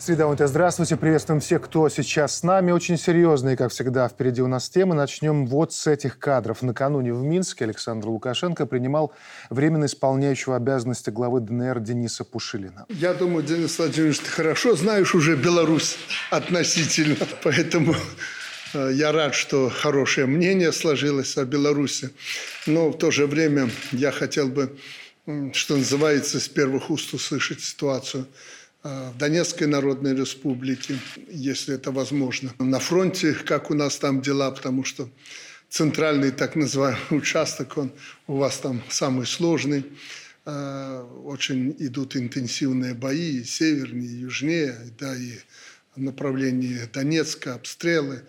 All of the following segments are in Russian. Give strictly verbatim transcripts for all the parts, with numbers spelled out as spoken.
Среда УНТ. Здравствуйте. Приветствуем всех, кто сейчас с нами. Очень серьезные, как всегда, впереди у нас темы. Начнем вот с этих кадров. Накануне в Минске Александр Лукашенко принимал временно исполняющего обязанности главы ДНР Дениса Пушилина. Я думаю, Денис Владимирович, ты хорошо знаешь уже Беларусь относительно. Поэтому я рад, что хорошее мнение сложилось о Беларуси. Но в то же время я хотел бы, что называется, с первых уст услышать ситуацию в Донецкой Народной Республике, если это возможно. На фронте, как у нас там дела, потому что центральный так называемый участок, он у вас там самый сложный. Очень идут интенсивные бои, и севернее, и южнее, да, и в направлении Донецка, обстрелы.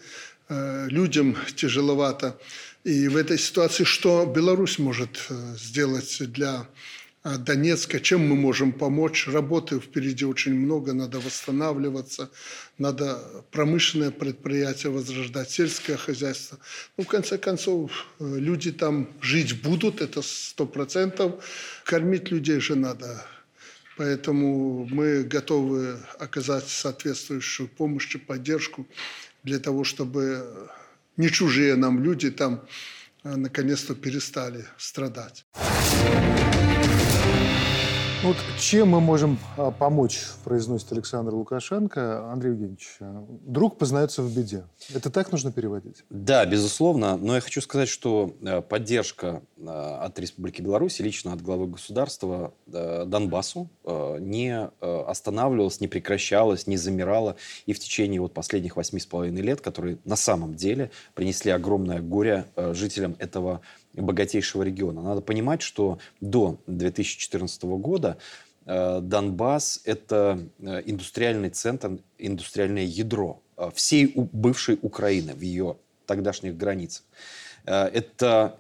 Людям тяжеловато. И в этой ситуации что Беларусь может сделать для Донецка, чем мы можем помочь? Работы впереди очень много, надо восстанавливаться, надо промышленное предприятие возрождать, сельское хозяйство. Ну, в конце концов, люди там жить будут, это сто процентов. Кормить людей же надо. Поэтому мы готовы оказать соответствующую помощь и поддержку для того, чтобы не чужие нам люди там наконец-то перестали страдать. Вот чем мы можем помочь, произносит Александр Лукашенко. Андрей Евгеньевич, друг познается в беде. Это так нужно переводить? Да, безусловно. Но я хочу сказать, что поддержка от Республики Беларусь, лично от главы государства Донбассу, не останавливалась, не прекращалась, не замирала. И в течение вот последних восьми с половиной лет, которые на самом деле принесли огромное горе жителям этого богатейшего региона. Надо понимать, что до две тысячи четырнадцатого года Донбасс – это индустриальный центр, индустриальное ядро всей бывшей Украины в ее тогдашних границах. Это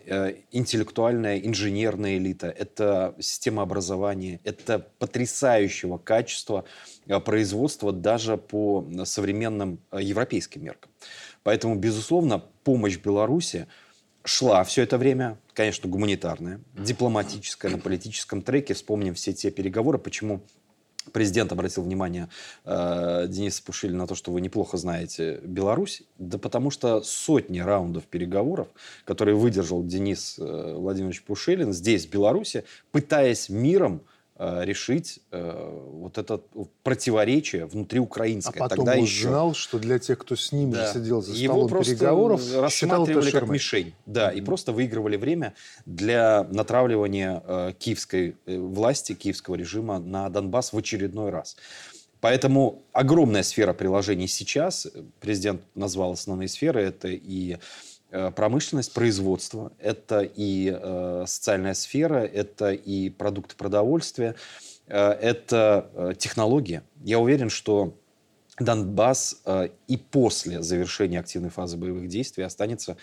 интеллектуальная, инженерная элита, это система образования, это потрясающего качества производства даже по современным европейским меркам. Поэтому, безусловно, помощь Беларуси шла все это время, конечно, гуманитарная, дипломатическая, на политическом треке. Вспомним все те переговоры, почему президент обратил внимание э, Дениса Пушилина на то, что вы неплохо знаете Беларусь. Да потому что сотни раундов переговоров, которые выдержал Денис э, Владимирович Пушилин здесь, в Беларуси, пытаясь миром решить э, вот это противоречие внутриукраинское. А потом тогда узнал, еще... что для тех, кто с ним да. сидел за столом переговоров, рассматривали как мишень. Да, mm-hmm. И просто выигрывали время для натравливания э, киевской власти, киевского режима на Донбасс в очередной раз. Поэтому огромная сфера приложений сейчас. Президент назвал основные сферы. Это и промышленность, производство, это и э, социальная сфера, это и продукты продовольствия, э, это э, технологии. Я уверен, что Донбасс э, и после завершения активной фазы боевых действий останется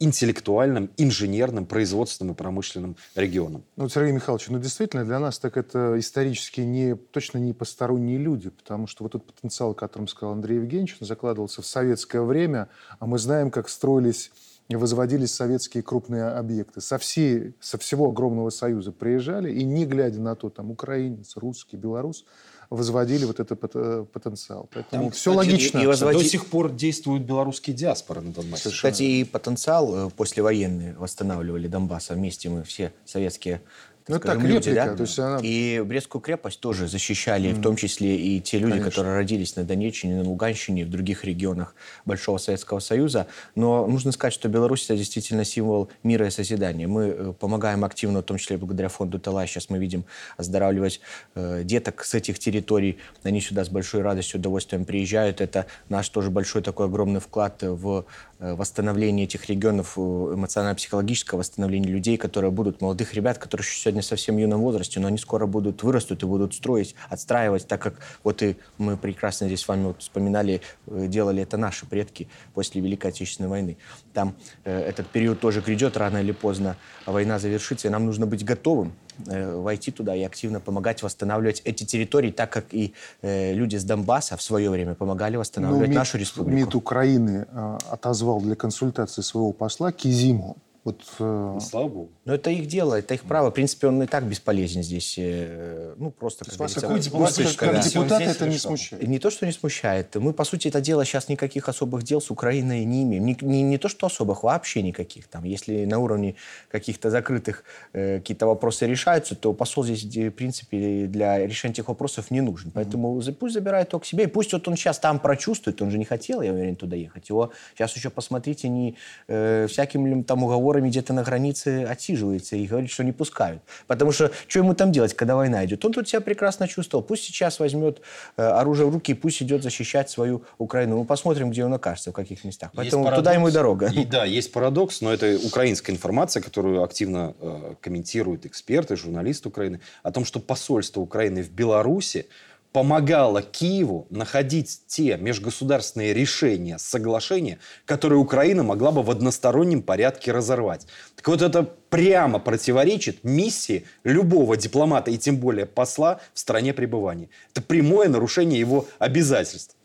интеллектуальным, инженерным, производственным и промышленным регионом. Ну, Сергей Михайлович, ну действительно для нас так это исторически не, точно не посторонние люди, потому что вот тот потенциал, о котором сказал Андрей Евгеньевич, он закладывался в советское время, а мы знаем, как строились и возводились советские крупные объекты. Со, всей, со всего огромного союза приезжали и, не глядя на то, там, украинец, русский, белорус, возводили вот этот потенциал. Поэтому там, все кстати, логично. И возводи... До сих пор действуют белорусские диаспоры на Донбассе. Кстати, и потенциал послевоенный восстанавливали Донбасса. Вместе мы все советские, так ну, скажем, так, люди. Реплика, да? То есть она... И Брестскую крепость тоже защищали, mm-hmm. в том числе и те люди, Конечно. которые родились на Донеччине, на Луганщине, в других регионах Большого Советского Союза. Но нужно сказать, что Беларусь – это действительно символ мира и созидания. Мы помогаем активно, в том числе благодаря фонду ТЭЛА. Сейчас мы видим оздоравливать э, деток с этих территорий. Они сюда с большой радостью, удовольствием приезжают. Это наш тоже большой такой огромный вклад в восстановление этих регионов, эмоционально-психологическое восстановление людей, которые будут, молодых ребят, которые еще сегодня совсем в юном возрасте, но они скоро будут, вырастут и будут строить, отстраивать, так как вот и мы прекрасно здесь с вами вот вспоминали, делали это наши предки после Великой Отечественной войны. Там э, этот период тоже грядет рано или поздно, а война завершится, и нам нужно быть готовым войти туда и активно помогать восстанавливать эти территории, так как и э, люди с Донбасса в свое время помогали восстанавливать ну, МИД, нашу республику. МИД Украины э, отозвал для консультации своего посла Кизиму. Вот, э... Слава богу. Но это их дело, это их право. В принципе, он и так бесполезен здесь. Ну, просто... Как вас какой депутат, как, как да. депутат это совершенно. Не смущает? Не то, что не смущает. Мы, по сути, это дело сейчас никаких особых дел с Украиной не имеем. Не, не, не то, что особых, вообще никаких. Там, если на уровне каких-то закрытых э, какие-то вопросы решаются, то посол здесь, в принципе, для решения этих вопросов не нужен. Поэтому mm-hmm. пусть забирает его к себе. И пусть вот он сейчас там прочувствует. Он же не хотел, я уверен, туда ехать. Его сейчас еще, посмотрите, не э, всяким там уговором где-то на границе отсиживается и говорит, что не пускают. Потому что что ему там делать, когда война идет? Он тут себя прекрасно чувствовал. Пусть сейчас возьмет э, оружие в руки и пусть идет защищать свою Украину. Мы посмотрим, где он окажется, в каких местах. Поэтому туда ему и дорога. И, да, есть парадокс, но это украинская информация, которую активно э, комментируют эксперты, журналисты Украины, о том, что посольство Украины в Беларуси помогало Киеву находить те межгосударственные решения, соглашения, которые Украина могла бы в одностороннем порядке разорвать. Так вот, это прямо противоречит миссии любого дипломата и тем более посла в стране пребывания. Это прямое нарушение его обязательств.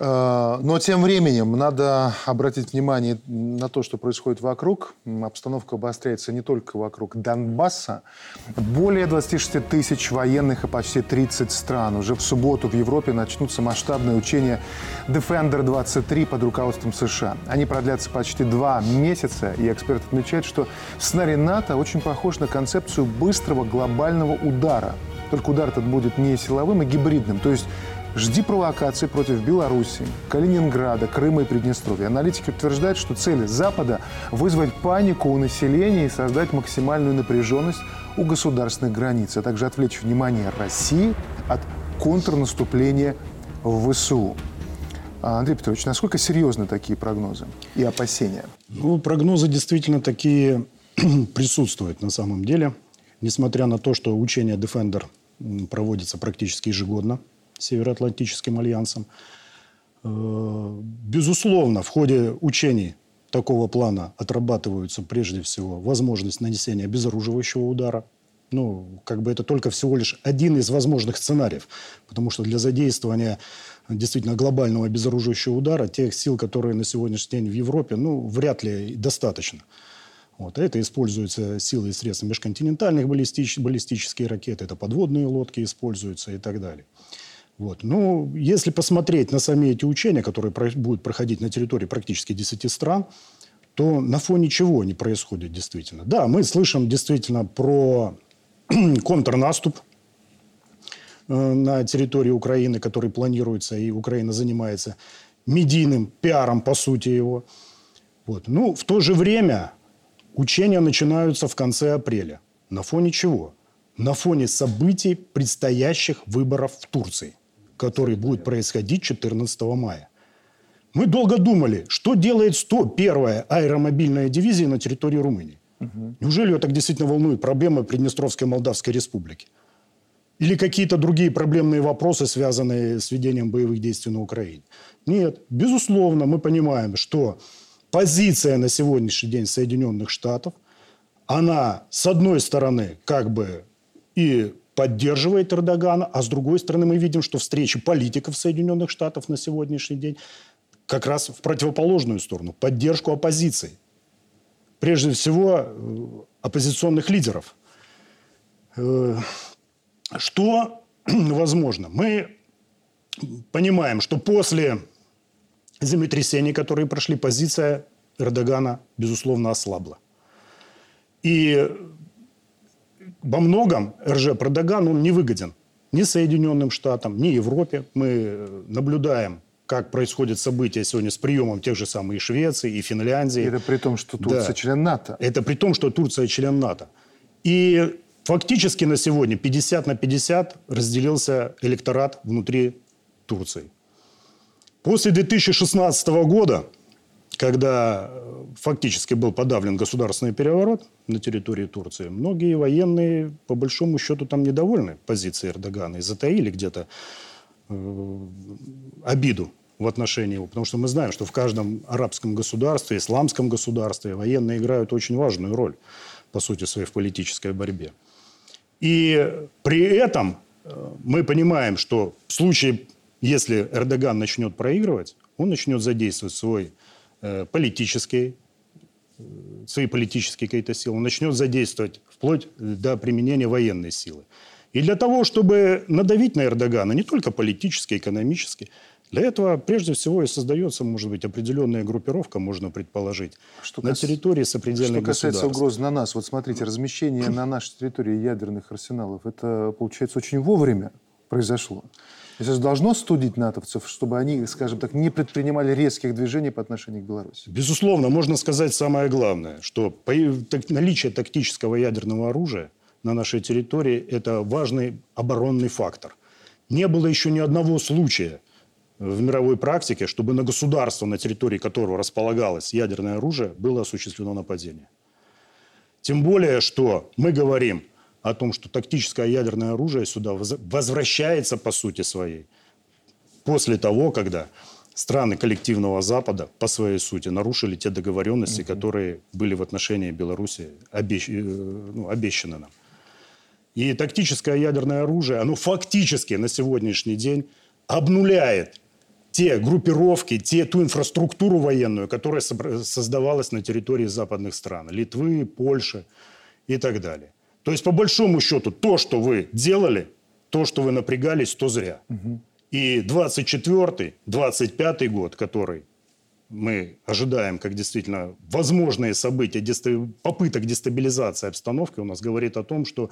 Но тем временем надо обратить внимание на то, что происходит вокруг. Обстановка обостряется не только вокруг Донбасса. Более двадцать шесть тысяч военных и почти тридцать стран. Уже в субботу в Европе начнутся масштабные учения Дефендер двадцать три под руководством США. Они продлятся почти два месяца, и эксперт отмечает, что сценарий НАТО очень похож на концепцию быстрого глобального удара. Только удар этот будет не силовым, а гибридным. То есть жди провокации против Беларуси, Калининграда, Крыма и Приднестровья. Аналитики утверждают, что цель Запада – вызвать панику у населения и создать максимальную напряженность у государственных границ, а также отвлечь внимание России от контрнаступления в ВСУ. Андрей Петрович, насколько серьезны такие прогнозы и опасения? Ну, прогнозы действительно такие присутствуют на самом деле, несмотря на то, что учение «Defender» проводится практически ежегодно Североатлантическим альянсом. Безусловно, в ходе учений такого плана отрабатываются прежде всего возможность нанесения обезоруживающего удара. Ну, как бы это только всего лишь один из возможных сценариев, потому что для задействования действительно глобального обезоруживающего удара тех сил, которые на сегодняшний день в Европе, ну, вряд ли достаточно. Вот. Это используются силы и средства межконтинентальных баллистич... баллистические ракеты, это подводные лодки используются и так далее. Вот. Ну, если посмотреть на сами эти учения, которые про- будут проходить на территории практически десяти стран, то на фоне чего не происходит действительно? Да, мы слышим действительно про контрнаступ э, на территории Украины, который планируется, и Украина занимается медийным пиаром, по сути, его. Вот. Ну, в то же время учения начинаются в конце апреля. На фоне чего? На фоне событий предстоящих выборов в Турции, которые будут происходить четырнадцатого мая. Мы долго думали, что делает сто первая аэромобильная дивизия на территории Румынии. Угу. Неужели ее так действительно волнует проблема Приднестровской Молдавской Республики? Или какие-то другие проблемные вопросы, связанные с ведением боевых действий на Украине? Нет. Безусловно, мы понимаем, что позиция на сегодняшний день Соединенных Штатов, она, с одной стороны, как бы и поддерживает Эрдогана, а с другой стороны мы видим, что встречи политиков Соединенных Штатов на сегодняшний день как раз в противоположную сторону, поддержку оппозиции. Прежде всего, оппозиционных лидеров. Что возможно? Мы понимаем, что после землетрясений, которые прошли, позиция Эрдогана, безусловно, ослабла. И во многом эр жэ Эрдоган, он не выгоден ни Соединенным Штатам, ни Европе. Мы наблюдаем, как происходят события сегодня с приемом тех же самых и Швеции, и Финляндии. Это при том, что Турция да. член НАТО. Это при том, что Турция член НАТО. И фактически на сегодня пятьдесят на пятьдесят разделился электорат внутри Турции. После две тысячи шестнадцатого года, когда фактически был подавлен государственный переворот на территории Турции, многие военные, по большому счету, там недовольны позицией Эрдогана и затаили где-то э, обиду в отношении его. Потому что мы знаем, что в каждом арабском государстве, исламском государстве военные играют очень важную роль, по сути своей, в политической борьбе. И при этом мы понимаем, что в случае, если Эрдоган начнет проигрывать, он начнет задействовать свой политический свои политические какие-то силы, он начнет задействовать вплоть до применения военной силы. И для того, чтобы надавить на Эрдогана, не только политически, экономически, для этого прежде всего и создается, может быть, определенная группировка, можно предположить, что на кас... территории сопредельных государств. Что касается угроз на нас, вот смотрите, размещение на нашей территории ядерных арсеналов, это, получается, очень вовремя произошло. Это же должно студить натовцев, чтобы они, скажем так, не предпринимали резких движений по отношению к Беларуси? Безусловно, можно сказать самое главное, что наличие тактического ядерного оружия на нашей территории – это важный оборонный фактор. Не было еще ни одного случая в мировой практике, чтобы на государство, на территории которого располагалось ядерное оружие, было осуществлено нападение. Тем более, что мы говорим о том, что тактическое ядерное оружие сюда возвращается по сути своей после того, когда страны коллективного Запада по своей сути нарушили те договоренности, угу. которые были в отношении Беларуси обещ... ну, обещаны нам. И тактическое ядерное оружие, оно фактически на сегодняшний день обнуляет те группировки, те, ту инфраструктуру военную, которая создавалась на территории западных стран. Литвы, Польши и так далее. То есть, по большому счету, то, что вы делали, то, что вы напрягались, то зря. Угу. И двадцать четвёртый, двадцать пятый год, который мы ожидаем как действительно возможные события, дестаб... попыток дестабилизации обстановки, у нас говорит о том, что,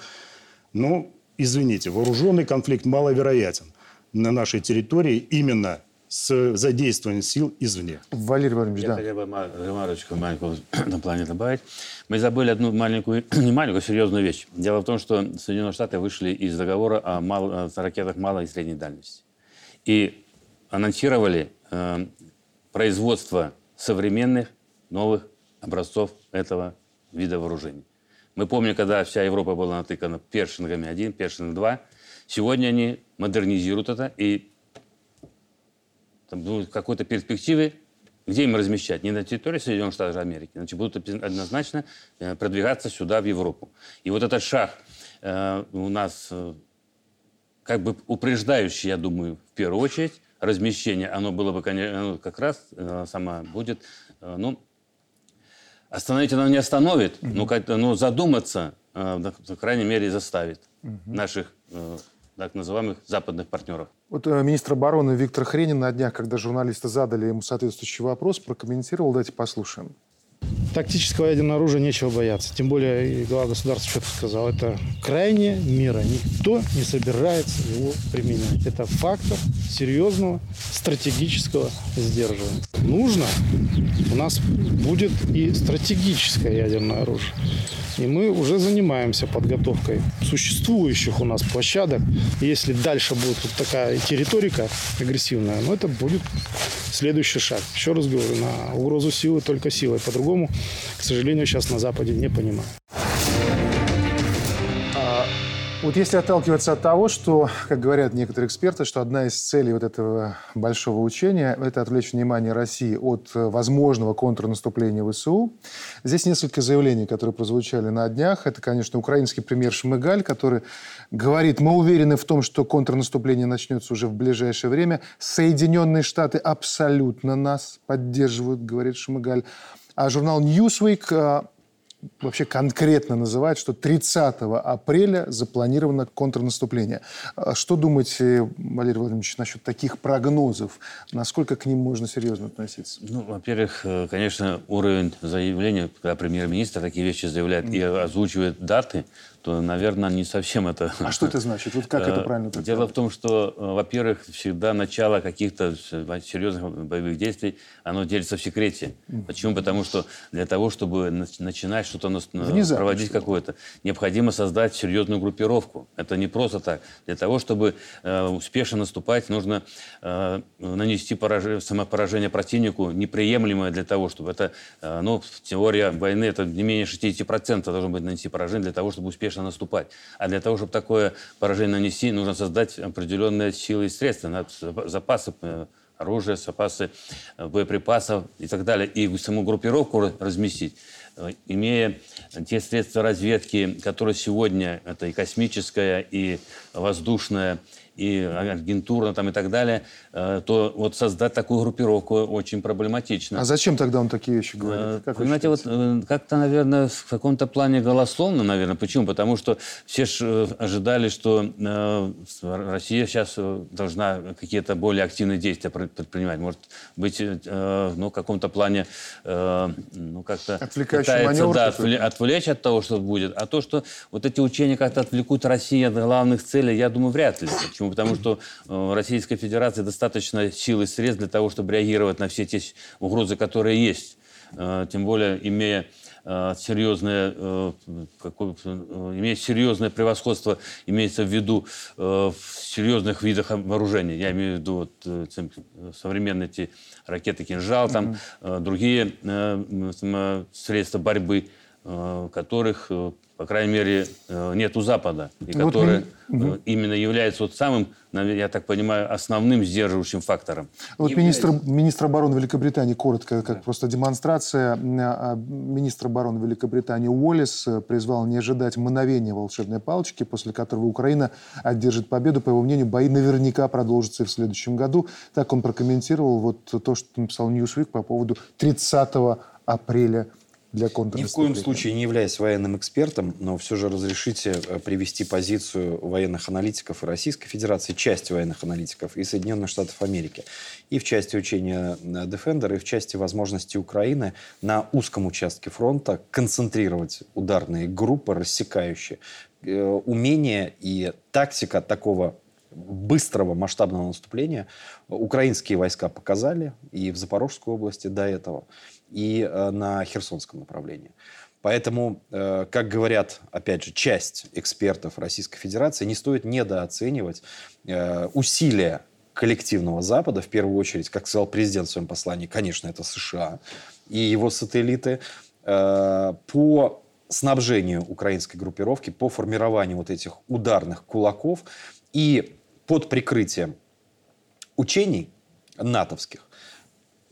ну, извините, вооруженный конфликт маловероятен на нашей территории именно с задействованием сил извне. Валерий Владимирович, Я да. хотел бы ремарочку маленькую на плане добавить. Мы забыли одну маленькую, не маленькую, серьезную вещь. Дело в том, что Соединенные Штаты вышли из договора о, мал, о ракетах малой и средней дальности. И анонсировали э, производство современных, новых образцов этого вида вооружений. Мы помним, когда вся Европа была натыкана першингами один, першинг два. Сегодня они модернизируют это и будут какой-то перспективы, где им размещать? Не на территории Соединенных Штатов Америки, значит, будут однозначно продвигаться сюда, в Европу. И вот этот шаг э, у нас э, как бы упреждающий, я думаю, в первую очередь, размещение, оно было бы, конечно, как раз э, сама будет, э, ну, остановить оно не остановит, mm-hmm. но, как, но задуматься, э, по крайней мере, заставит mm-hmm. наших э, так называемых западных партнеров. Вот э, министр обороны Виктор Хренин на днях, когда журналисты задали ему соответствующий вопрос, прокомментировал. Давайте послушаем. Тактического ядерного оружия нечего бояться. Тем более, и глава государства что-то сказал. Это крайняя мера. Никто не собирается его применять. Это фактор серьезного стратегического сдерживания. Нужно, у нас будет и стратегическое ядерное оружие. И мы уже занимаемся подготовкой существующих у нас площадок. Если дальше будет вот такая территорика агрессивная, ну, это будет следующий шаг. Еще раз говорю, на угрозу силы только силой. По-другому, к сожалению, сейчас на Западе не понимаю. Вот если отталкиваться от того, что, как говорят некоторые эксперты, что одна из целей вот этого большого учения – это отвлечь внимание России от возможного контрнаступления ВСУ. Здесь несколько заявлений, которые прозвучали на днях. Это, конечно, украинский премьер Шмыгаль, который говорит, мы уверены в том, что контрнаступление начнется уже в ближайшее время. Соединенные Штаты абсолютно нас поддерживают, говорит Шмыгаль. А журнал Newsweek вообще конкретно называют, что тридцатого апреля запланировано контрнаступление. Что думаете, Валерий Владимирович, насчет таких прогнозов? Насколько к ним можно серьезно относиться? Ну, во-первых, конечно, уровень заявления, когда премьер-министр такие вещи заявляет mm. и озвучивает даты, то, наверное, не совсем это... А что это значит? Вот как это правильно? Дело в том, что, во-первых, всегда начало каких-то серьезных боевых действий, оно делится в секрете. Mm-hmm. Почему? Потому что для того, чтобы начинать что-то, внезапно проводить что-то. Какое-то, необходимо создать серьезную группировку. Это не просто так. Для того, чтобы э, успешно наступать, нужно э, нанести пораж... самопоражение противнику, неприемлемое для того, чтобы это... Э, ну, теория войны, это не менее шестьдесят процентов должно быть нанести поражение для того, чтобы успешно наступать. А для того, чтобы такое поражение нанести, нужно создать определенные силы и средства, запасы оружия, запасы боеприпасов и так далее, и саму группировку разместить. имея те средства разведки, которые сегодня, это и космическая, и воздушная, и агентурно там и так далее, то вот создать такую группировку очень проблематично. А зачем тогда он такие вещи говорит? Как вы знаете, вот как-то, наверное, в каком-то плане голословно, наверное. Почему? Потому что все ж ожидали, что Россия сейчас должна какие-то более активные действия предпринимать. Может быть, ну, в каком-то плане, ну, как-то пытается, да, отвлечь от того, что будет. А то, что вот эти учения как-то отвлекут Россию от главных целей, я думаю, вряд ли. Потому что э, Российской Федерации достаточно сил и средств для того, чтобы реагировать на все те угрозы, которые есть. Э, тем более, имея э, серьезное, э, какое, э, имея серьезное превосходство, имеется в виду э, в серьезных видах вооружения. Я имею в виду вот, э, современные эти ракеты «Кинжал», mm-hmm. там, э, другие э, средства борьбы, э, которых... Э, по крайней мере, нет у Запада, и вот который ми... именно является вот самым, я так понимаю, основным сдерживающим фактором. Вот является... министр, министр обороны Великобритании, коротко, как да. просто демонстрация, министр обороны Великобритании Уоллес призвал не ожидать мановения волшебной палочки, после которого Украина одержит победу. По его мнению, бои наверняка продолжатся и в следующем году. Так он прокомментировал вот то, что написал Newsweek по поводу тридцатого апреля. Для ни в коем случае не являясь военным экспертом, но все же разрешите привести позицию военных аналитиков и Российской Федерации, части военных аналитиков и Соединенных Штатов Америки. И в части учения Defender, и в части возможности Украины на узком участке фронта концентрировать ударные группы, рассекающие. Умение и тактика такого быстрого масштабного наступления украинские войска показали и в Запорожской области до этого, и на Херсонском направлении. Поэтому, как говорят, опять же, часть экспертов Российской Федерации, не стоит недооценивать усилия коллективного Запада, в первую очередь, как сказал президент в своем послании, конечно, это США и его сателлиты, по снабжению украинской группировки, по формированию вот этих ударных кулаков и под прикрытием учений натовских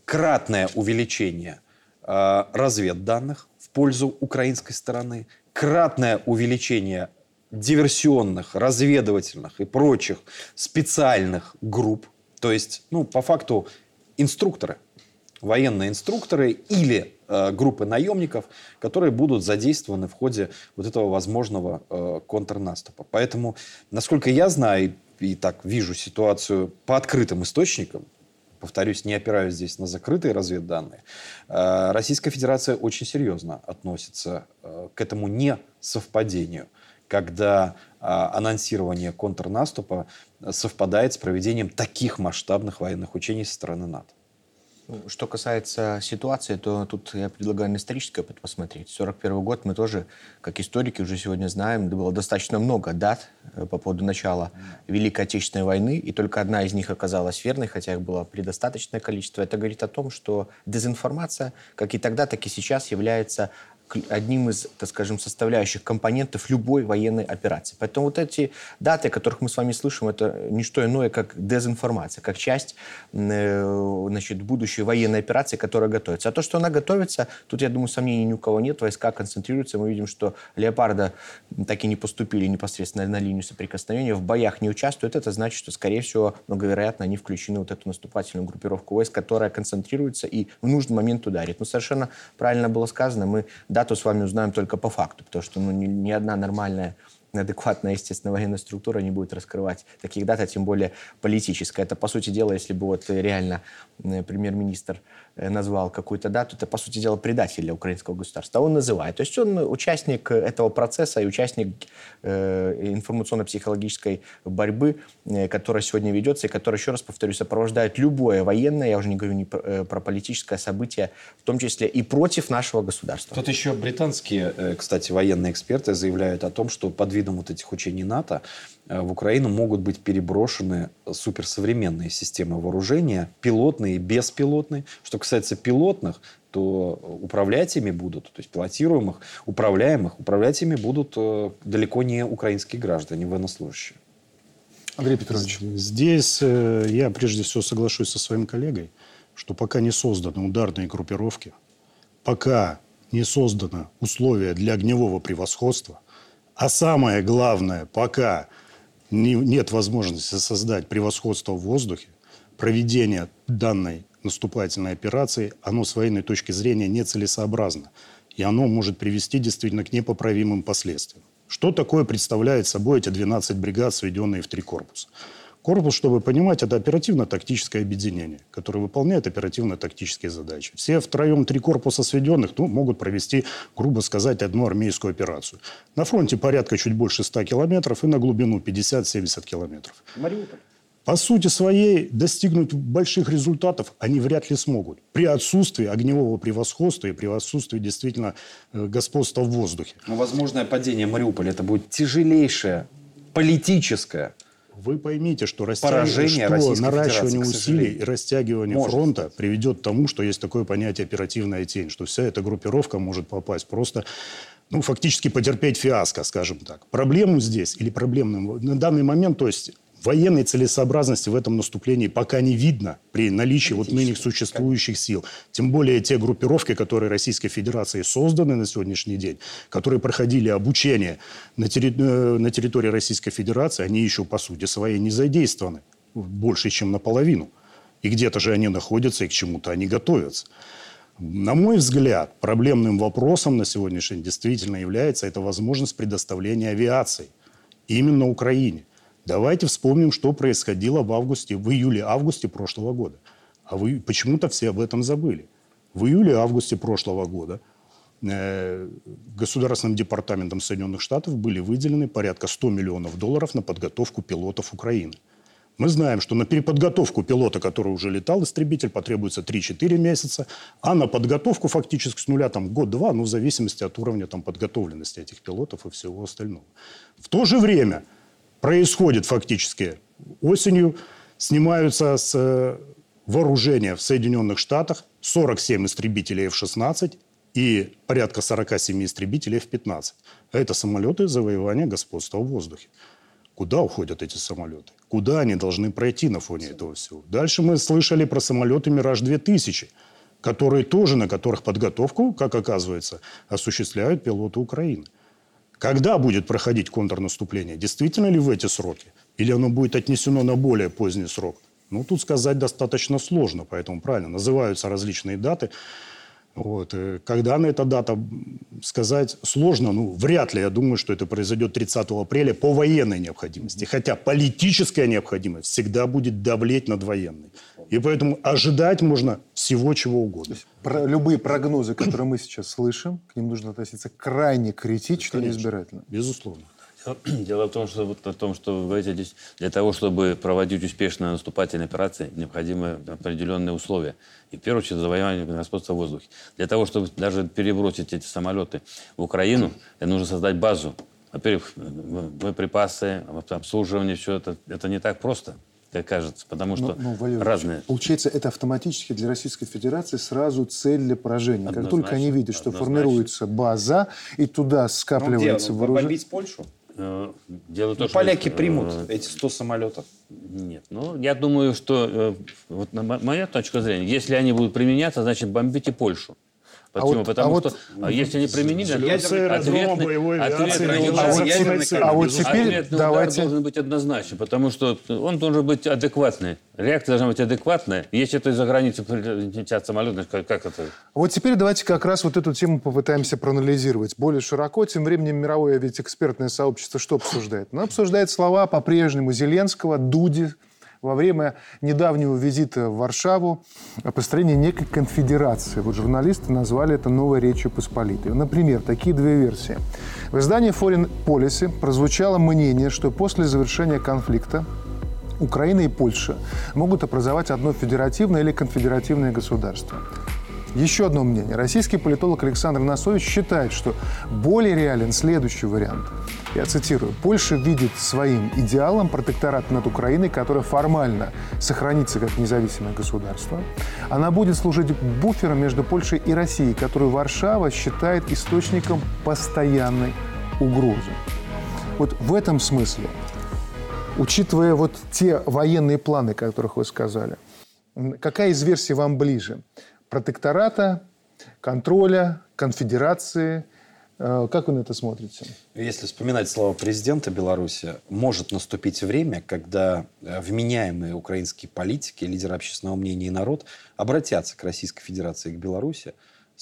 кратное увеличение э, разведданных в пользу украинской стороны, кратное увеличение диверсионных, разведывательных и прочих специальных групп. То есть, ну, по факту, инструкторы, военные инструкторы или э, группы наемников, которые будут задействованы в ходе вот этого возможного э, контрнаступа. Поэтому, насколько я знаю и, и так вижу ситуацию по открытым источникам, повторюсь, не опираюсь здесь на закрытые разведданные, Российская Федерация очень серьезно относится к этому несовпадению, когда анонсирование контрнаступа совпадает с проведением таких масштабных военных учений со стороны НАТО. Что касается ситуации, то тут я предлагаю на историческое посмотреть. сорок первый год мы тоже, как историки, уже сегодня знаем, было достаточно много дат по поводу начала Великой Отечественной войны, и только одна из них оказалась верной, хотя их было предостаточное количество. Это говорит о том, что дезинформация, как и тогда, так и сейчас, является одним из, так скажем, составляющих компонентов любой военной операции. Поэтому вот эти даты, о которых мы с вами слышим, это не что иное, как дезинформация, как часть, значит, будущей военной операции, которая готовится. А то, что она готовится, тут, я думаю, сомнений ни у кого нет. Войска концентрируются. Мы видим, что «Леопарда» так и не поступили непосредственно на линию соприкосновения, в боях не участвуют. Это значит, что, скорее всего, многовероятно, они включены в вот эту наступательную группировку войск, которая концентрируется и в нужный момент ударит. Но совершенно правильно было сказано, мы дату с вами узнаем только по факту, потому что ну, ни, ни одна нормальная, адекватная, естественно, военная структура не будет раскрывать таких дат, а тем более политическая. Это, по сути дела, если бы вот реально премьер-министр назвал какую-то дату, это, по сути дела, предатель для украинского государства. А он называет. То есть он участник этого процесса и участник э, информационно-психологической борьбы, э, которая сегодня ведется и которая, еще раз повторю, сопровождает любое военное, я уже не говорю не про, э, про политическое событие, в том числе и против нашего государства. Тут еще британские, э, кстати, военные эксперты заявляют о том, что под видом вот этих учений НАТО э, в Украину могут быть переброшены суперсовременные системы вооружения, пилотные и беспилотные. Что касается касается пилотных, то управлять ими будут, то есть пилотируемых, управляемых, управлять ими будут далеко не украинские граждане, военнослужащие. Андрей Петрович. Здесь я прежде всего соглашусь со своим коллегой, что пока не созданы ударные группировки, пока не созданы условия для огневого превосходства, а самое главное, пока не, нет возможности создать превосходство в воздухе, проведение данной наступательной операции, оно с военной точки зрения нецелесообразно. И оно может привести действительно к непоправимым последствиям. Что такое представляет собой эти двенадцать бригад, сведенные в три корпуса? Корпус, чтобы понимать, это оперативно-тактическое объединение, которое выполняет оперативно-тактические задачи. Все втроем три корпуса сведенных ну, могут провести, грубо сказать, одну армейскую операцию. На фронте порядка чуть больше ста километров и на глубину пятьдесят-семьдесят километров. Мариуполь. По сути своей, достигнуть больших результатов они вряд ли смогут. При отсутствии огневого превосходства и при отсутствии действительно господства в воздухе. Но возможное падение Мариуполя – это будет тяжелейшее политическое. Вы поймите, что, поражение что наращивание усилий и растягивание может. фронта приведет к тому, что есть такое понятие оперативная тень, что вся эта группировка может попасть просто, ну, фактически потерпеть фиаско, скажем так. Проблему здесь или проблемным на данный момент, то есть военной целесообразности в этом наступлении пока не видно при наличии вот ныне существующих сил. Тем более те группировки, которые Российской Федерацией созданы на сегодняшний день, которые проходили обучение на территории, на территории Российской Федерации, они еще по сути своей не задействованы больше, чем наполовину. И где-то же они находятся, и к чему-то они готовятся. На мой взгляд, проблемным вопросом на сегодняшний день действительно является эта возможность предоставления авиации именно Украине. Давайте вспомним, что происходило в августе, в июле-августе прошлого года. А вы почему-то все об этом забыли. В июле-августе прошлого года э, Государственным департаментом Соединенных Штатов были выделены порядка сто миллионов долларов на подготовку пилотов Украины. Мы знаем, что на переподготовку пилота, который уже летал, истребитель, потребуется три-четыре месяца, а на подготовку фактически с нуля там, год-два, ну, в зависимости от уровня там, подготовленности этих пилотов и всего остального. В то же время происходит фактически осенью, снимаются с вооружения в Соединенных Штатах сорок семь истребителей эф шестнадцать и порядка сорок семь истребителей эф пятнадцать. Это самолеты завоевания господства в воздухе. Куда уходят эти самолеты? Куда они должны пройти на фоне этого всего? Дальше мы слышали про самолеты «Мираж-две тысячи», которые тоже, на которых подготовку, как оказывается, осуществляют пилоты Украины. Когда будет проходить контрнаступление? Действительно ли в эти сроки? Или оно будет отнесено на более поздний срок? Ну, тут сказать достаточно сложно, поэтому правильно. Называются различные даты. Вот. Когда на эта дата сказать сложно, ну, вряд ли, я думаю, что это произойдет тридцатого апреля по военной необходимости. Хотя политическая необходимость всегда будет давлеть над военной. И поэтому ожидать можно всего чего угодно. Про любые прогнозы, которые мы сейчас слышим, к ним нужно относиться крайне критично и избирательно. Безусловно. Дело в том, что вот о том, что вы говорите, здесь для того, чтобы проводить успешные наступательные операции, необходимы определенные условия. И в первую очередь завоевание господства в воздухе. Для того, чтобы даже перебросить эти самолеты в Украину, нужно создать базу. Во-первых, боеприпасы, обслуживание, все это, это не так просто, как кажется, потому что но, но, разные. Получается, это автоматически для Российской Федерации сразу цель для поражения. Однозначно, как только они видят, что однозначно. Формируется база, и туда скапливается ну, вооружение. Бомбить Польшу? Дело ну, то, поляки что примут э- эти сто самолетов. Нет. Ну, я думаю, что, э- вот на мо- моя точка зрения, если они будут применяться, значит, бомбите Польшу. Почему? А Потому а что, вот, если не применили, ответный удар должен быть однозначен. Потому что он должен быть адекватный. Реакция должна быть адекватная. Если это из-за границы прилетят самолеты, как, как это? Вот теперь давайте как раз вот эту тему попытаемся проанализировать более широко. Тем временем мировое ведь экспертное сообщество что обсуждает? Оно обсуждает слова по-прежнему Зеленского, Дуди, во время недавнего визита в Варшаву о построении некой конфедерации. Вот журналисты назвали это «Новой речью Посполитой». Например, такие две версии. В издании Foreign Policy прозвучало мнение, что после завершения конфликта Украина и Польша могут образовать одно федеративное или конфедеративное государство. Еще одно мнение. Российский политолог Александр Насович считает, что более реален следующий вариант. Я цитирую. «Польша видит своим идеалом протекторат над Украиной, который формально сохранится как независимое государство. Она будет служить буфером между Польшей и Россией, которую Варшава считает источником постоянной угрозы». Вот в этом смысле, учитывая вот те военные планы, о которых вы сказали, какая из версий вам ближе? Протектората, контроля, конфедерации. Как вы на это смотрите? Если вспоминать слова президента Беларуси, может наступить время, когда вменяемые украинские политики, лидеры общественного мнения и народ обратятся к Российской Федерации и к Беларуси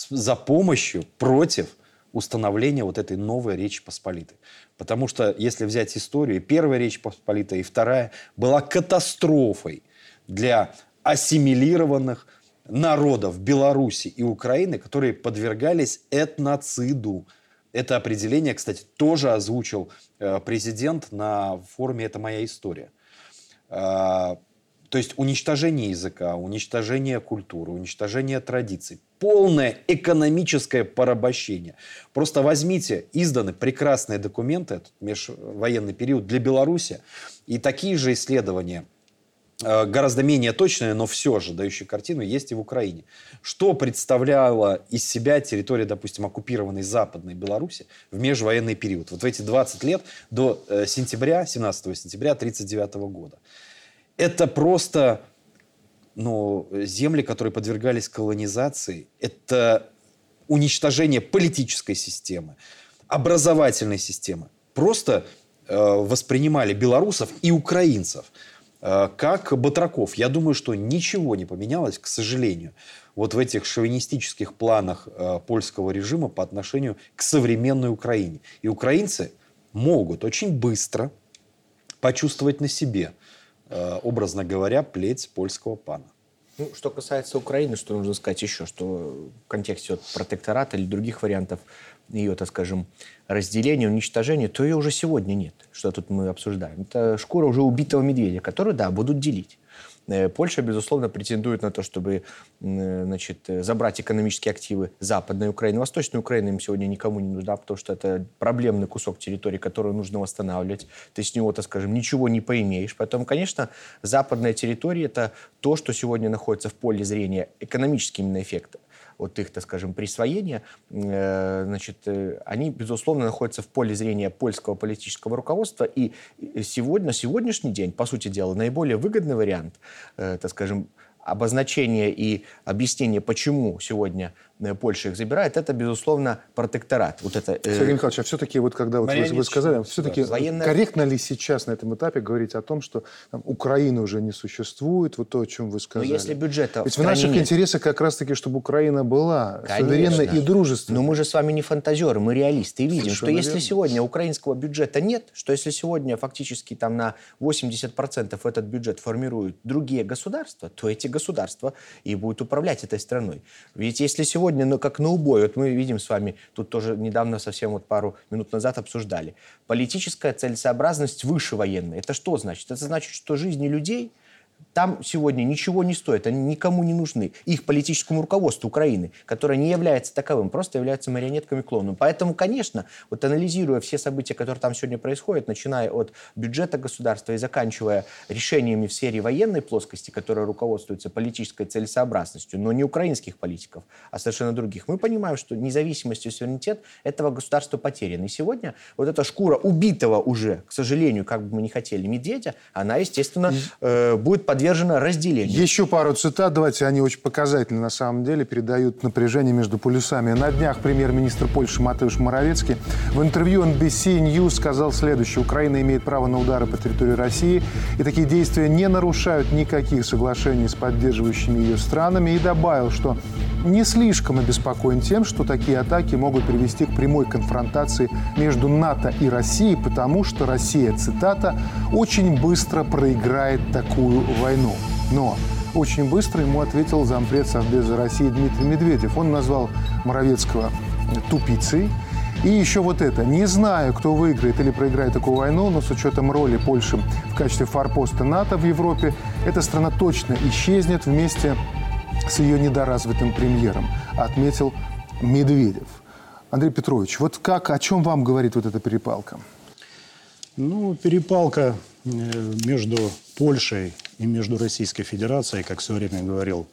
за помощью против установления вот этой новой Речи Посполитой. Потому что, если взять историю, первая Речь Посполитая и вторая была катастрофой для ассимилированных народов Беларуси и Украины, которые подвергались этноциду. Это определение, кстати, тоже озвучил президент на форуме «Это моя история». То есть уничтожение языка, уничтожение культуры, уничтожение традиций. Полное экономическое порабощение. Просто возьмите, изданы прекрасные документы, этот межвоенный период для Беларуси, и такие же исследования, гораздо менее точные, но все же дающие картину, есть и в Украине. Что представляла из себя территория, допустим, оккупированной Западной Беларуси в межвоенный период? Вот в эти двадцать лет до сентября, семнадцатого сентября тысяча девятьсот тридцать девятого года. Это просто ну, земли, которые подвергались колонизации. Это уничтожение политической системы, образовательной системы. Просто э, воспринимали белорусов и украинцев как батраков. Я думаю, что ничего не поменялось, к сожалению, вот в этих шовинистических планах польского режима по отношению к современной Украине. И украинцы могут очень быстро почувствовать на себе, образно говоря, плеть польского пана. Ну, что касается Украины, что нужно сказать еще, что в контексте вот протектората или других вариантов ее, так скажем, разделения, уничтожения, то ее уже сегодня нет, что тут мы обсуждаем. Это шкура уже убитого медведя, которую, да, будут делить. Польша, безусловно, претендует на то, чтобы, значит, забрать экономические активы Западной Украины. Восточная Украина им сегодня никому не нужна, потому что это проблемный кусок территории, который нужно восстанавливать. Ты с него, так скажем, ничего не поимеешь. Поэтому, конечно, западная территория – это то, что сегодня находится в поле зрения экономическим именно эффектом. От их, так скажем, присвоения, значит, они, безусловно, находятся в поле зрения польского политического руководства. И сегодня, на сегодняшний день, по сути дела, наиболее выгодный вариант, так скажем, обозначение и объяснение, почему сегодня Польша их забирает, это, безусловно, протекторат. Вот это, э... Сергей Михайлович, а все-таки, вот, когда вот вы, вы сказали, все-таки военная... корректно ли сейчас на этом этапе говорить о том, что там, Украина уже не существует, вот то, о чем вы сказали? Но если бюджета Ведь в, в наших нет. интересах как раз-таки, чтобы Украина была суверенной и дружественной. Но мы же с вами не фантазеры, мы реалисты. И видим, Совершенно что если верно. Сегодня украинского бюджета нет, что если сегодня фактически там на восемьдесят процентов этот бюджет формируют другие государства, то эти государства и будут управлять этой страной. Ведь если сегодня, ну, как на убой, вот мы видим с вами, тут тоже недавно, совсем вот пару минут назад обсуждали, политическая целесообразность выше военной. Это что значит? Это значит, что жизни людей там сегодня ничего не стоит, они никому не нужны. Их политическому руководству Украины, которое не является таковым, просто является марионетками, клоном. Поэтому, конечно, вот анализируя все события, которые там сегодня происходят, начиная от бюджета государства и заканчивая решениями в сфере военной плоскости, которая руководствуется политической целесообразностью, но не украинских политиков, а совершенно других, мы понимаем, что независимость и суверенитет этого государства потеряны. И сегодня вот эта шкура убитого уже, к сожалению, как бы мы ни хотели, медведя, она, естественно, э, будет подвержена разделению. Еще пару цитат, давайте, они очень показательны на самом деле, передают напряжение между полюсами. На днях премьер-министр Польши Матеуш Моравецкий в интервью Эн Би Си Ньюс сказал следующее. Украина имеет право на удары по территории России, и такие действия не нарушают никаких соглашений с поддерживающими ее странами, и добавил, что не слишком обеспокоен тем, что такие атаки могут привести к прямой конфронтации между НАТО и Россией, потому что Россия, цитата, «очень быстро проиграет такую войну». Но очень быстро ему ответил зампред Совбеза России Дмитрий Медведев. Он назвал Моравецкого тупицей. И еще вот это. Не знаю, кто выиграет или проиграет такую войну, но с учетом роли Польши в качестве форпоста НАТО в Европе, эта страна точно исчезнет вместе с ее недоразвитым премьером, отметил Медведев. Андрей Петрович, вот как, о чем вам говорит вот эта перепалка? Ну, перепалка между Польшей и между Российской Федерацией, как все время говорил,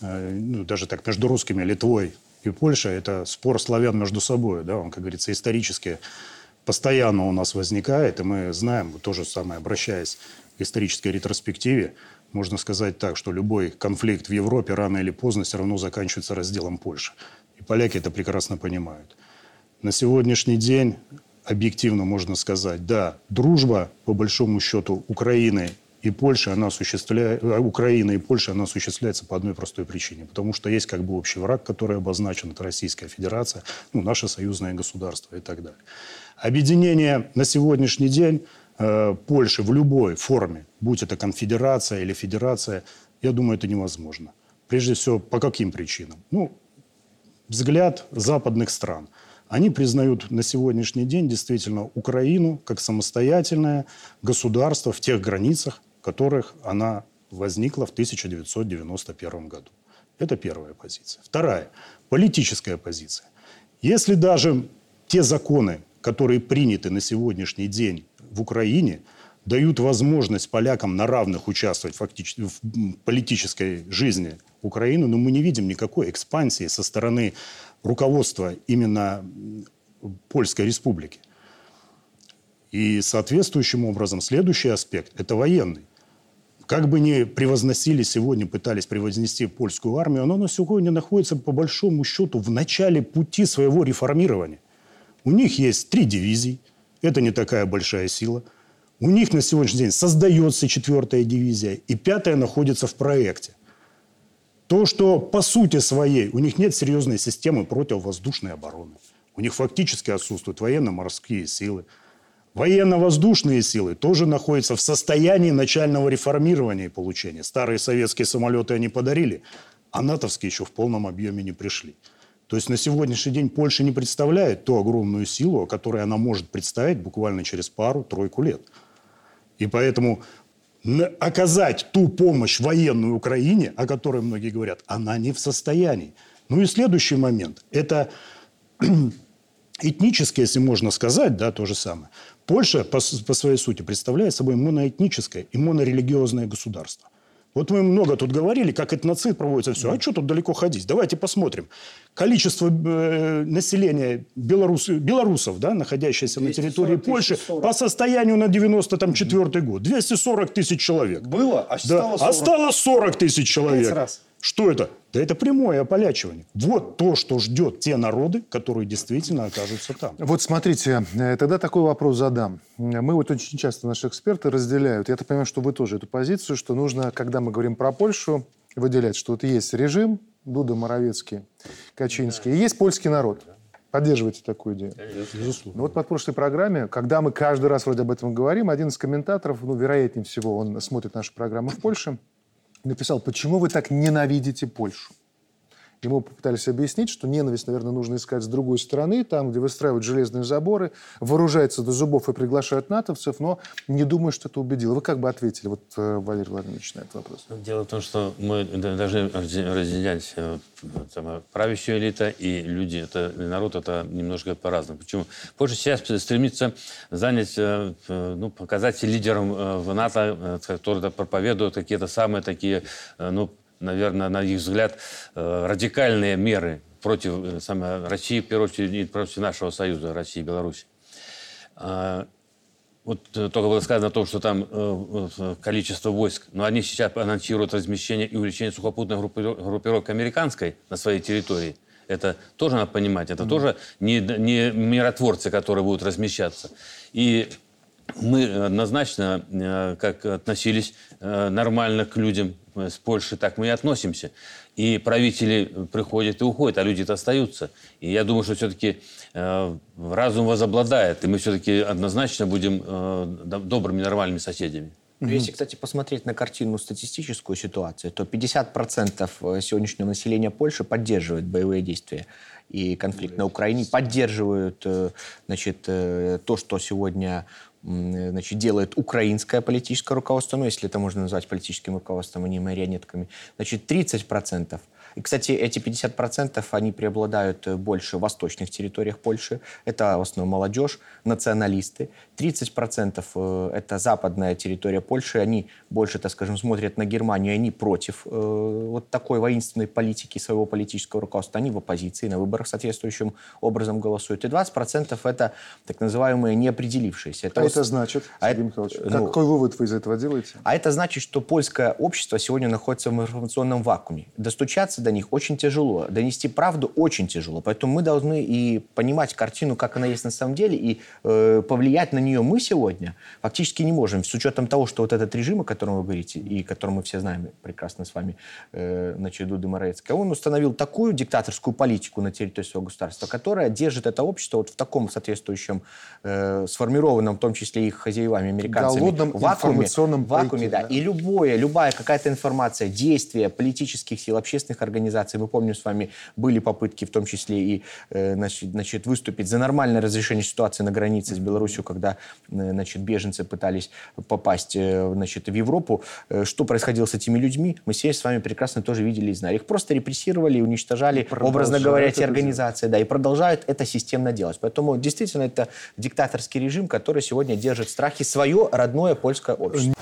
ну, даже так, между русскими, Литвой и Польшей, это спор славян между собой, да, он, как говорится, исторически постоянно у нас возникает, и мы знаем, то же самое, обращаясь к исторической ретроспективе, можно сказать так, что любой конфликт в Европе рано или поздно все равно заканчивается разделом Польши. И поляки это прекрасно понимают. На сегодняшний день объективно можно сказать, да, дружба, по большому счету, Украины и Польши, она осуществля... Украина и Польша, она осуществляется по одной простой причине. Потому что есть как бы общий враг, который обозначен, это Российская Федерация, ну, наше союзное государство и так далее. Объединение на сегодняшний день э, Польши в любой форме, будь это конфедерация или федерация, я думаю, это невозможно. Прежде всего, по каким причинам? Ну, взгляд западных стран. Они признают на сегодняшний день действительно Украину как самостоятельное государство в тех границах, в которых она возникла в тысяча девятьсот девяносто первом году. Это первая позиция. Вторая – политическая позиция. Если даже те законы, которые приняты на сегодняшний день в Украине, дают возможность полякам на равных участвовать фактически в политической жизни Украины, но мы не видим никакой экспансии со стороны руководство именно Польской Республики. И соответствующим образом следующий аспект – это военный. Как бы ни превозносили сегодня, пытались превознести польскую армию, она на сегодня находится, по большому счету, в начале пути своего реформирования. У них есть три дивизии, это не такая большая сила. У них на сегодняшний день создается четвертая дивизия, и пятая находится в проекте. То, что по сути своей у них нет серьезной системы противовоздушной обороны. У них фактически отсутствуют военно-морские силы. Военно-воздушные силы тоже находятся в состоянии начального реформирования и получения. Старые советские самолеты они подарили, а натовские еще в полном объеме не пришли. То есть на сегодняшний день Польша не представляет ту огромную силу, которую она может представить буквально через пару-тройку лет. И поэтому... оказать ту помощь военную Украине, о которой многие говорят, она не в состоянии. Ну и следующий момент. Это этнически, если можно сказать, да, то же самое. Польша по, по своей сути представляет собой моноэтническое и монорелигиозное государство. Вот мы много тут говорили, как этноцид проводится, все. А что тут далеко ходить? Давайте посмотрим. Количество э, населения белорус, белорусов, да, находящихся на территории Польши, сорок по состоянию на девяносто четвёртый год. двести сорок тысяч человек. Было, а да. стало сорок. А стало сорок тысяч человек. Раз. Что это? Да это прямое ополячивание. Вот то, что ждет те народы, которые действительно окажутся там. Вот смотрите, тогда такой вопрос задам. Мы вот очень часто, наши эксперты разделяют, я так понимаю, что вы тоже эту позицию, что нужно, когда мы говорим про Польшу, выделять, что вот есть режим, Дуда, Моравецкий, Качинский, и есть польский народ. Поддерживаете такую идею? Безусловно. Ну, вот под прошлой программе, когда мы каждый раз вроде об этом говорим, один из комментаторов, ну, вероятнее всего, он смотрит нашу программу в Польше, написал, почему вы так ненавидите Польшу. Ему попытались объяснить, что ненависть, наверное, нужно искать с другой стороны, там, где выстраивают железные заборы, вооружаются до зубов и приглашают натовцев, но не думаю, что это убедило. Вы как бы ответили, вот, Валерий Владимирович, на этот вопрос? Дело в том, что мы должны разделять там, правящую элиту и люди, это, народ, это немножко по-разному. Почему? Польша сейчас стремится занять, ну, показать лидером в НАТО, которые проповедуют какие-то самые такие, ну, наверное, на их взгляд, радикальные меры против самой России, в первую очередь, против нашего союза России и Беларуси. Вот только было сказано о том, что там количество войск, но они сейчас анонсируют размещение и увеличение сухопутной группировки американской на своей территории. Это тоже надо понимать, это mm-hmm. тоже не, не миротворцы, которые будут размещаться. И мы однозначно, как относились нормально к людям с Польши, так мы и относимся. И правители приходят и уходят, а люди-то остаются. И я думаю, что все-таки разум возобладает, и мы все-таки однозначно будем добрыми, нормальными соседями. Если, кстати, посмотреть на картину статистическую ситуацию, то пятьдесят процентов сегодняшнего населения Польши поддерживает боевые действия и конфликт на Украине, поддерживают, значит, то, что сегодня... значит, делает украинское политическое руководство, ну, если это можно назвать политическим руководством, а не марионетками, значит, тридцать процентов. И, кстати, эти пятьдесят процентов, они преобладают больше в восточных территориях Польши. Это в основном молодежь, националисты. тридцать процентов это западная территория Польши. Они больше, так скажем, смотрят на Германию. Они против вот такой воинственной политики своего политического руководства. Они в оппозиции, на выборах соответствующим образом голосуют. И двадцать процентов это так называемые неопределившиеся. Это а это значит, а Сергей Михайлович, ну, какой вывод вы из этого делаете? А это значит, что польское общество сегодня находится в информационном вакууме. Достучаться до них очень тяжело, донести правду очень тяжело. Поэтому мы должны и понимать картину, как она есть на самом деле, и э, повлиять на нее мы сегодня фактически не можем, с учетом того, что вот этот режим, о котором вы говорите, и который мы все знаем прекрасно с вами, э, значит, Дуды Моравецкая, он установил такую диктаторскую политику на территории своего государства, которая держит это общество вот в таком соответствующем, э, сформированном, в том числе и хозяевами, американцами, голодном вакууме, вакууме да. Да. И любое, любая какая-то информация, действия политических сил, общественных организаций, мы помним с вами, были попытки, в том числе и, э, значит, выступить за нормальное разрешение ситуации на границе с Беларусью, когда, значит, беженцы пытались попасть, значит, в Европу. Что происходило с этими людьми, мы все с вами прекрасно тоже видели и знали. Их просто репрессировали, уничтожали, образно говоря, эти организации, да, и продолжают это системно делать. Поэтому действительно это диктаторский режим, который сегодня держит в страхе свое родное польское общество.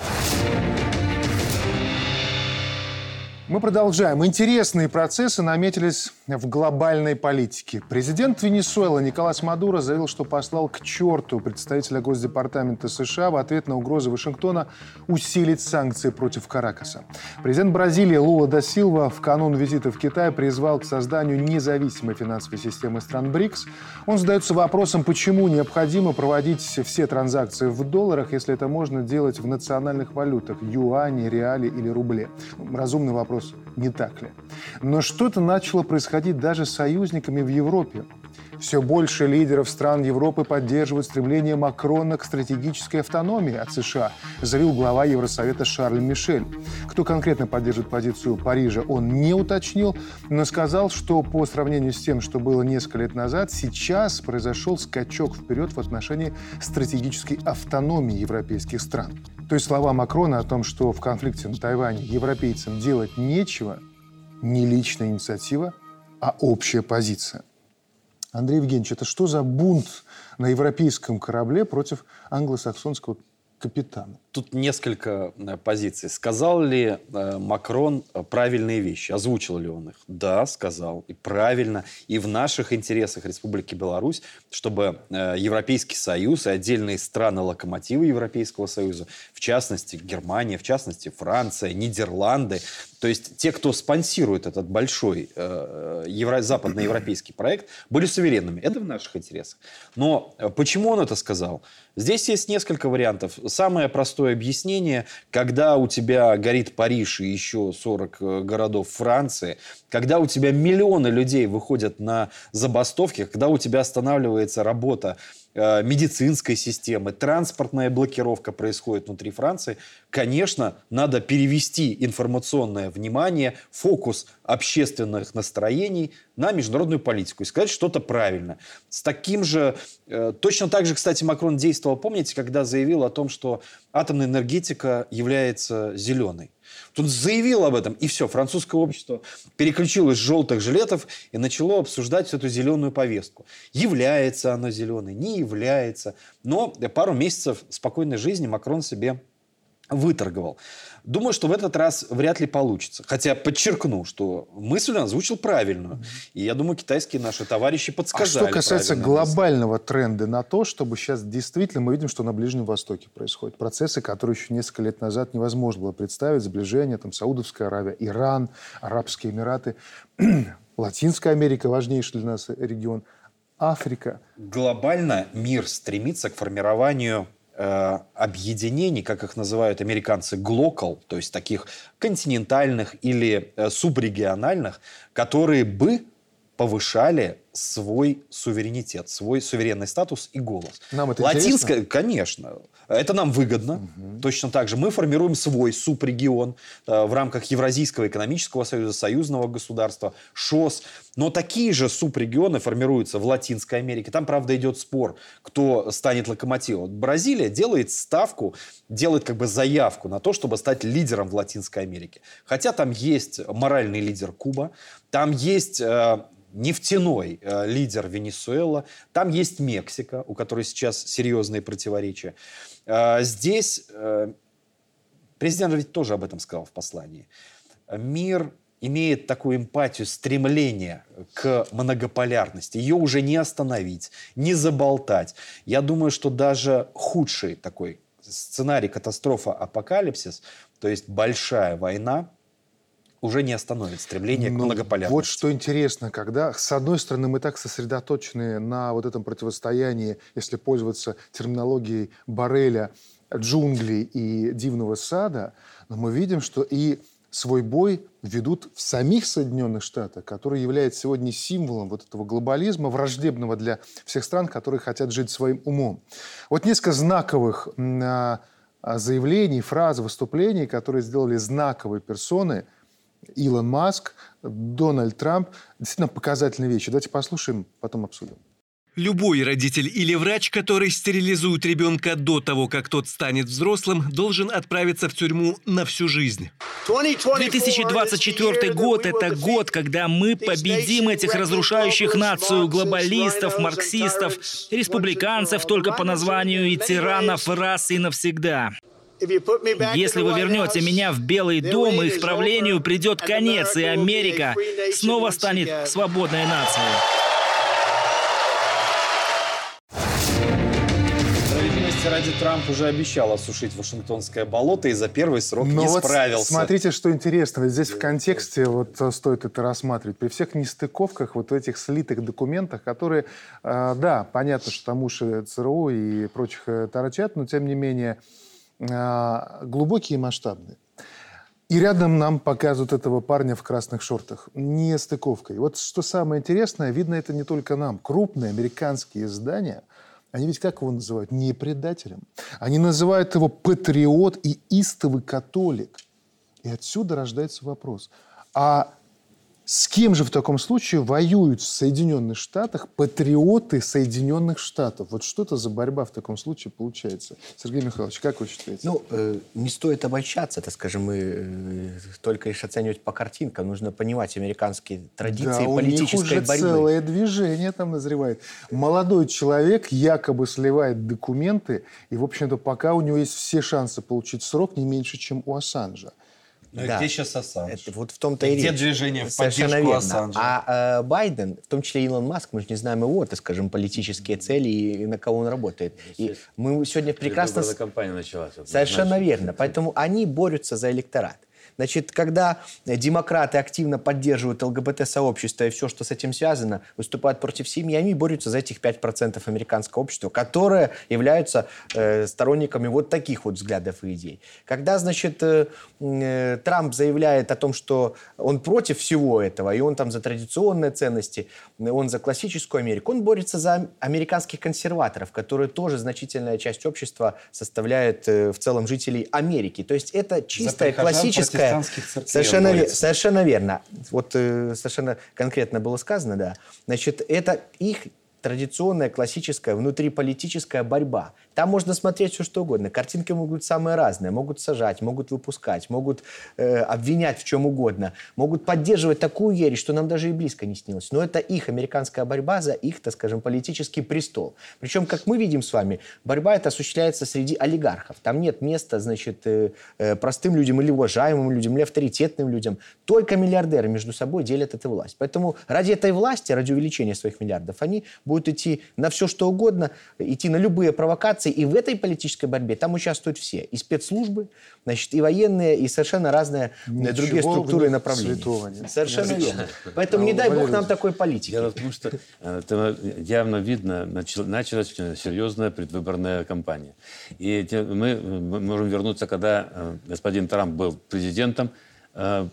Мы продолжаем. Интересные процессы наметились в глобальной политике. Президент Венесуэлы Николас Мадуро заявил, что послал к черту представителя Госдепартамента США в ответ на угрозы Вашингтона усилить санкции против Каракаса. Президент Бразилии Лула да Сильва в канун визита в Китай призвал к созданию независимой финансовой системы стран БРИКС. Он задается вопросом, почему необходимо проводить все транзакции в долларах, если это можно делать в национальных валютах – юане, реале или рубле. Разумный вопрос. Не так ли? Но что-то начало происходить даже с союзниками в Европе. Все больше лидеров стран Европы поддерживают стремление Макрона к стратегической автономии от США, заявил глава Евросовета Шарль Мишель. Кто конкретно поддерживает позицию Парижа, он не уточнил, но сказал, что по сравнению с тем, что было несколько лет назад, сейчас произошел скачок вперед в отношении стратегической автономии европейских стран. То есть слова Макрона о том, что в конфликте на Тайване европейцам делать нечего, не личная инициатива, а общая позиция. Андрей Евгеньевич, это что за бунт на европейском корабле против англосаксонского капитана? Тут несколько позиций. Сказал ли Макрон правильные вещи? Озвучил ли он их? Да, сказал. И правильно. И в наших интересах Республики Беларусь, чтобы Европейский Союз и отдельные страны-локомотивы Европейского Союза, в частности Германия, в частности Франция, Нидерланды, то есть те, кто спонсирует этот большой евро- западноевропейский проект, были суверенными. Это в наших интересах. Но почему он это сказал? Здесь есть несколько вариантов. Самое простое объяснение, когда у тебя горит Париж и еще сорок городов Франции, когда у тебя миллионы людей выходят на забастовки, когда у тебя останавливается работа э, медицинской системы, транспортная блокировка происходит внутри Франции, конечно, надо перевести информационное внимание, фокус общественных настроений на международную политику и сказать что-то правильно. С таким же... Э, точно так же, кстати, Макрон действовал, помните, когда заявил о том, что атомная энергетика является зеленой. Он заявил об этом, и все, французское общество переключилось с желтых жилетов и начало обсуждать эту зеленую повестку. Является она зеленой, не является. Но пару месяцев спокойной жизни Макрон себе выторговал. Думаю, что в этот раз вряд ли получится. Хотя подчеркну, что мысль он озвучил правильную. И я думаю, китайские наши товарищи подсказали. А что касается глобального мысли. Тренда на то, чтобы сейчас действительно мы видим, что на Ближнем Востоке происходят процессы, которые еще несколько лет назад невозможно было представить. Сближение, там, Саудовская Аравия, Иран, Арабские Эмираты, Латинская Америка, важнейший для нас регион, Африка. Глобально мир стремится к формированию объединений, как их называют американцы, глокал, то есть таких континентальных или субрегиональных, которые бы повышали свой суверенитет, свой суверенный статус и голос. Нам это Латинская, интересно? Конечно. Это нам выгодно. Угу. Точно так же. Мы формируем свой субрегион э, в рамках Евразийского экономического союза, союзного государства, ШОС. Но такие же субрегионы формируются в Латинской Америке. Там, правда, идет спор, кто станет локомотивом. Бразилия делает ставку, делает как бы заявку на то, чтобы стать лидером в Латинской Америке. Хотя там есть моральный лидер Куба, там есть... Э, нефтяной э, лидер Венесуэла. Там есть Мексика, у которой сейчас серьезные противоречия. Э, здесь э, президент ведь тоже об этом сказал в послании. Мир имеет такую эмпатию, стремление к многополярности. Ее уже не остановить, не заболтать. Я думаю, что даже худший такой сценарий катастрофа-апокалипсис, то есть большая война, уже не остановит стремление ну, к многополярности. Вот что интересно, когда, с одной стороны, мы так сосредоточены на вот этом противостоянии, если пользоваться терминологией Борреля, джунглей и дивного сада, но мы видим, что и свой бой ведут в самих Соединенных Штатах, который является сегодня символом вот этого глобализма, враждебного для всех стран, которые хотят жить своим умом. Вот несколько знаковых заявлений, фраз, выступлений, которые сделали знаковые персоны: Илон Маск, Дональд Трамп. Действительно показательные вещи. Давайте послушаем, потом обсудим. Любой родитель или врач, который стерилизует ребенка до того, как тот станет взрослым, должен отправиться в тюрьму на всю жизнь. две тысячи двадцать четвёртый год – это год, когда мы победим этих разрушающих нацию глобалистов, марксистов, республиканцев только по названию и тиранов раз и навсегда. Если вы вернете меня в Белый дом, их правлению придет конец, и Америка снова станет свободной нацией. Ради Трамп уже обещал осушить Вашингтонское болото и за первый срок Но не вот справился. Смотрите, что интересно. Ведь здесь в контексте вот стоит это рассматривать. При всех нестыковках, вот в этих слитых документах, которые, э, да, понятно, что там уши ЦРУ и прочих торчат, но тем не менее э, глубокие и масштабные. И рядом нам показывают этого парня в красных шортах. Нестыковкой. Вот что самое интересное, видно это не только нам. Крупные американские издания, они ведь как его называют? Не предателем. Они называют его патриот и истовый католик. И отсюда рождается вопрос. А с кем же в таком случае воюют в Соединенных Штатах патриоты Соединенных Штатов? Вот что это за борьба в таком случае получается? Сергей Михайлович, как вы считаете? Ну, э, не стоит обольщаться, так скажем, мы э, только лишь оценивать по картинкам. Нужно понимать американские традиции, да, политической борьбы. Да, у них уже борьбы. Целое движение там назревает. Молодой человек якобы сливает документы, и, в общем-то, пока у него есть все шансы получить срок не меньше, чем у Ассанжа. Ну да. И где сейчас Ассанж? Это, вот в том-то и где движение в поддержку Ассанжа? А э, Байден, в том числе Илон Маск, мы же не знаем его, так скажем, политические цели и, и на кого он работает. И мы сегодня прекрасно... С... Компания началась. Совершенно значит. верно. Поэтому они борются за электорат. Значит, когда демократы активно поддерживают ЛГБТ-сообщество и все, что с этим связано, выступают против семьи, они борются за этих пять процентов американского общества, которые являются э, сторонниками вот таких вот взглядов и идей. Когда, значит, э, э, Трамп заявляет о том, что он против всего этого, и он там за традиционные ценности, он за классическую Америку, он борется за американских консерваторов, которые тоже значительная часть общества составляет э, в целом жителей Америки. То есть это чистая классическая... Совершенно, ве- совершенно верно. Вот э, совершенно конкретно было сказано, да. Значит, это их традиционная, классическая, внутриполитическая борьба. Там можно смотреть все, что угодно. Картинки могут быть самые разные. Могут сажать, могут выпускать, могут э, обвинять в чем угодно. Могут поддерживать такую ересь, что нам даже и близко не снилось. Но это их американская борьба за их, так скажем, политический престол. Причем, как мы видим с вами, борьба эта осуществляется среди олигархов. Там нет места, значит, э, простым людям или уважаемым людям, или авторитетным людям. Только миллиардеры между собой делят эту власть. Поэтому ради этой власти, ради увеличения своих миллиардов, они... будут идти на все, что угодно, идти на любые провокации. И в этой политической борьбе там участвуют все. И спецслужбы, значит, и военные, и совершенно разные Ничего другие структуры и направления. Совершенно верно. Поэтому а не дай Бог нам такой политики. Дело в том, что это явно видно, началась серьезная предвыборная кампания. И мы можем вернуться, когда господин Трамп был президентом,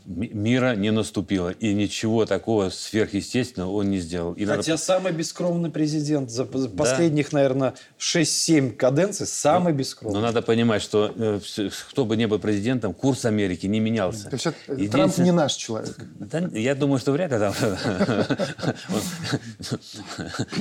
мира не наступило. И ничего такого сверхъестественного он не сделал. И Хотя надо... самый бескровный президент за да. последних, наверное, шесть-семь каденций, самый но, бескровный. Но надо понимать, что кто бы ни был президентом, курс Америки не менялся. То есть Единственное... Трамп не наш человек. Да, я думаю, что вряд ли там...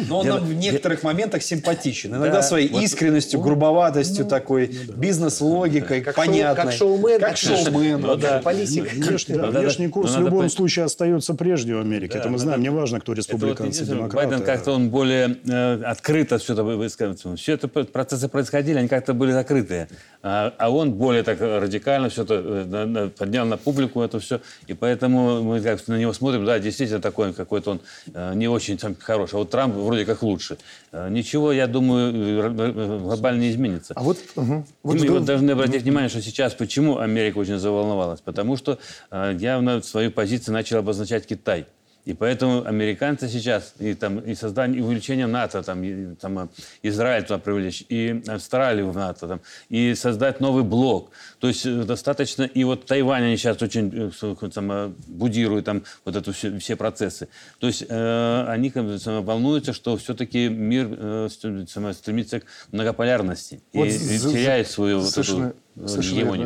Но он нам в некоторых моментах симпатичен. Иногда своей искренностью, грубоватостью такой, бизнес-логикой, понятной. Как шоумен. Как шоумен, да. Политика. Внешний, да, внешний да, курс в любом пон... случае остается прежде в Америке. Да, это мы знаем. Надо... Не важно, кто республиканцы, вот, демократы. Байден как-то он более э, открыто все это высказывается. Все это процессы происходили, они как-то были закрытые. А, а он более так радикально все это поднял на публику это все. И поэтому мы как на него смотрим, да, действительно такой какой-то он э, не очень там, хороший. А вот Трамп вроде как лучше. Э, ничего, я думаю, глобально не изменится. А вот, угу. вот мы вот должны обратить внимание, что сейчас почему Америка очень заволновалась. Потому что году явно свою позицию начал обозначать Китай. И поэтому американцы сейчас, и, там, и создание, и увеличение НАТО, там, и, там, Израиль туда привлечь, и Австралию в НАТО, там, и создать новый блок. То есть достаточно, и вот Тайвань они сейчас очень там, будируют там, вот это все, все процессы. То есть э, они там, волнуются, что все-таки мир э, стремится к многополярности вот и за, теряет свою... Совершенно... Вот эту...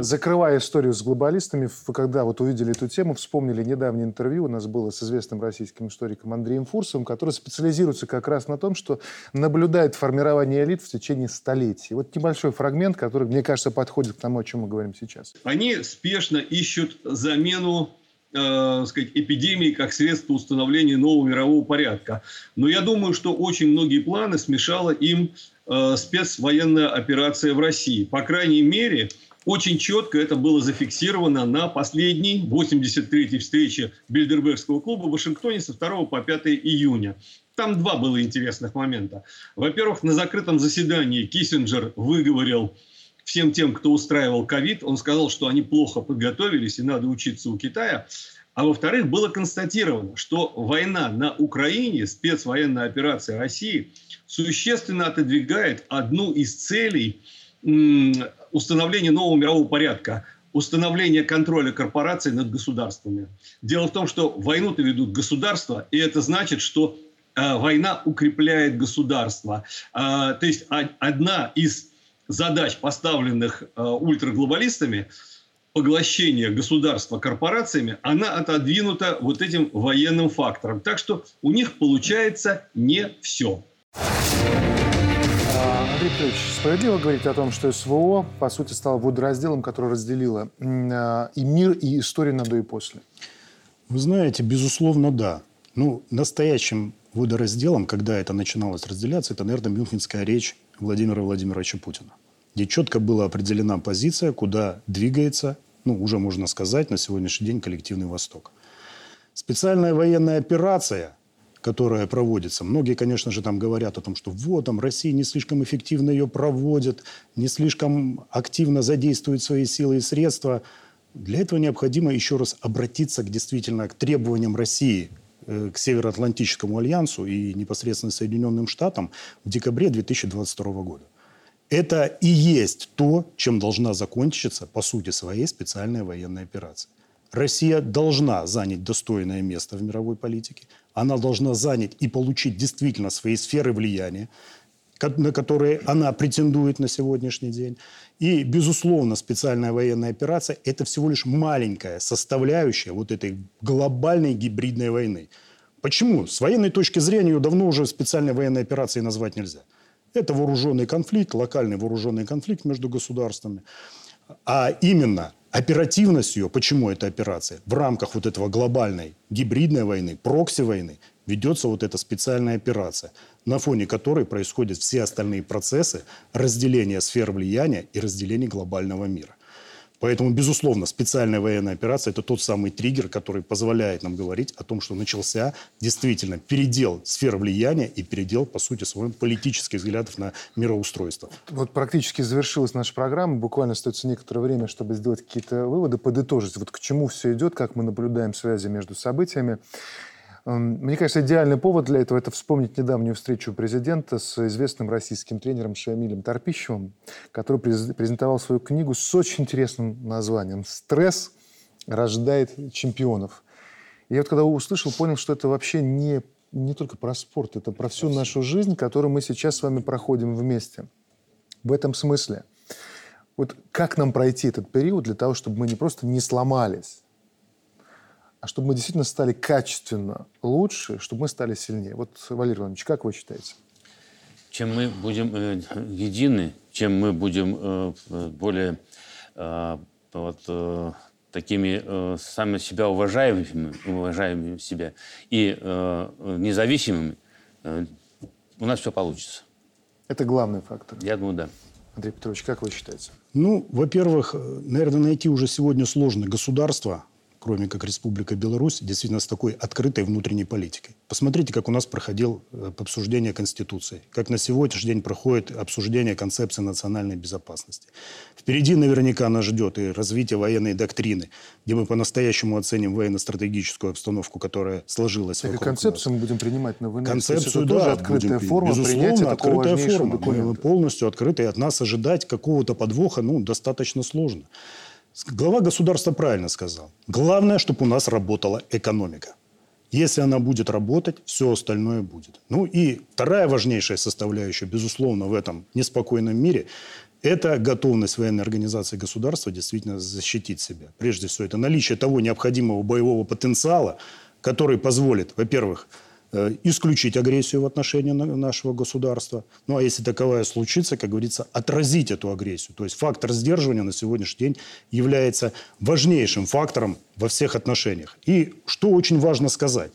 Закрывая историю с глобалистами, когда вот увидели эту тему, вспомнили недавнее интервью у нас было с известным российским историком Андреем Фурсовым, который специализируется как раз на том, что наблюдает формирование элит в течение столетий. Вот небольшой фрагмент, который, мне кажется, подходит к тому, о чем мы говорим сейчас. Они спешно ищут замену э, сказать, эпидемии как средство установления нового мирового порядка. Но я думаю, что очень многие планы смешало им спецвоенная операция в России. По крайней мере, очень четко это было зафиксировано на последней восемьдесят третьей встрече Бильдербергского клуба в Вашингтоне со второго по пятое июня. Там два было интересных момента. Во-первых, на закрытом заседании Киссинджер выговорил всем тем, кто устраивал ковид, он сказал, что они плохо подготовились и надо учиться у Китая. А во-вторых, было констатировано, что война на Украине, спецвоенная операция России, существенно отодвигает одну из целей установления нового мирового порядка, установления контроля корпораций над государствами. Дело в том, что войну-то ведут государства, и это значит, что э, война укрепляет государство. Э, то есть а, одна из задач, поставленных э, ультраглобалистами, поглощение государства корпорациями, она отодвинута вот этим военным фактором. Так что у них получается не все. Андрей Петрович, справедливо говорить о том, что СВО, по сути, стало водоразделом, которое разделило и мир, и историю на до и после? Вы знаете, безусловно, да. Ну, настоящим водоразделом, когда это начиналось разделяться, это, наверное, Мюнхенская речь Владимира Владимировича Путина, где четко была определена позиция, куда двигается, ну, уже можно сказать, на сегодняшний день коллективный Восток. Специальная военная операция, которая проводится, многие, конечно же, там говорят о том, что вот, там Россия не слишком эффективно ее проводит, не слишком активно задействует свои силы и средства. Для этого необходимо еще раз обратиться к, действительно к требованиям России, к Североатлантическому альянсу и непосредственно Соединенным Штатам в декабре две тысячи двадцать второго года. Это и есть то, чем должна закончиться, по сути своей, специальная военная операция. Россия должна занять достойное место в мировой политике. Она должна занять и получить действительно свои сферы влияния, на которые она претендует на сегодняшний день. И, безусловно, специальная военная операция – это всего лишь маленькая составляющая вот этой глобальной гибридной войны. Почему? С военной точки зрения ее давно уже специальной военной операцией назвать нельзя. Это вооруженный конфликт, локальный вооруженный конфликт между государствами. А именно оперативность ее, почему эта операция, в рамках вот этого глобальной гибридной войны, прокси-войны, ведется вот эта специальная операция, на фоне которой происходят все остальные процессы разделения сфер влияния и разделения глобального мира. Поэтому, безусловно, специальная военная операция – это тот самый триггер, который позволяет нам говорить о том, что начался действительно передел сфер влияния и передел, по сути, своих политических взглядов на мироустройство. Вот практически завершилась наша программа. Буквально остается некоторое время, чтобы сделать какие-то выводы, подытожить, вот к чему все идет, как мы наблюдаем связи между событиями. Мне кажется, идеальный повод для этого – это вспомнить недавнюю встречу президента с известным российским тренером Шамилем Торпищевым, который презентовал свою книгу с очень интересным названием «Стресс рождает чемпионов». И я вот когда услышал, понял, что это вообще не, не только про спорт, это про всю нашу жизнь, которую мы сейчас с вами проходим вместе. В этом смысле. Вот как нам пройти этот период для того, чтобы мы не просто не сломались, а чтобы мы действительно стали качественно лучше, чтобы мы стали сильнее. Вот, Валерий Иванович, как вы считаете? Чем мы будем э, едины, чем мы будем э, более э, вот, э, такими э, сами себя уважаемыми, уважаемыми себя и э, независимыми, э, у нас все получится. Это главный фактор. Я думаю, да. Андрей Петрович, как вы считаете? Ну, во-первых, наверное, найти уже сегодня сложно государство, кроме как Республика Беларусь, действительно с такой открытой внутренней политикой. Посмотрите, как у нас проходило обсуждение Конституции, как на сегодняшний день проходит обсуждение концепции национальной безопасности. Впереди наверняка нас ждет и развитие военной доктрины, где мы по-настоящему оценим военно-стратегическую обстановку, которая сложилась так вокруг. И концепцию нас. Мы будем принимать на войне. Концепцию, да, тоже открытая будем, форма, безусловно, открытая форма, документа. Полностью открытая, и от нас ожидать какого-то подвоха, ну, достаточно сложно. Глава государства правильно сказал. Главное, чтобы у нас работала экономика. Если она будет работать, все остальное будет. Ну и вторая важнейшая составляющая, безусловно, в этом неспокойном мире – это готовность военной организации государства действительно защитить себя. Прежде всего, это наличие того необходимого боевого потенциала, который позволит, во-первых, исключить агрессию в отношении нашего государства. Ну, а если таковая случится, как говорится, отразить эту агрессию. То есть фактор сдерживания на сегодняшний день является важнейшим фактором во всех отношениях. И что очень важно сказать,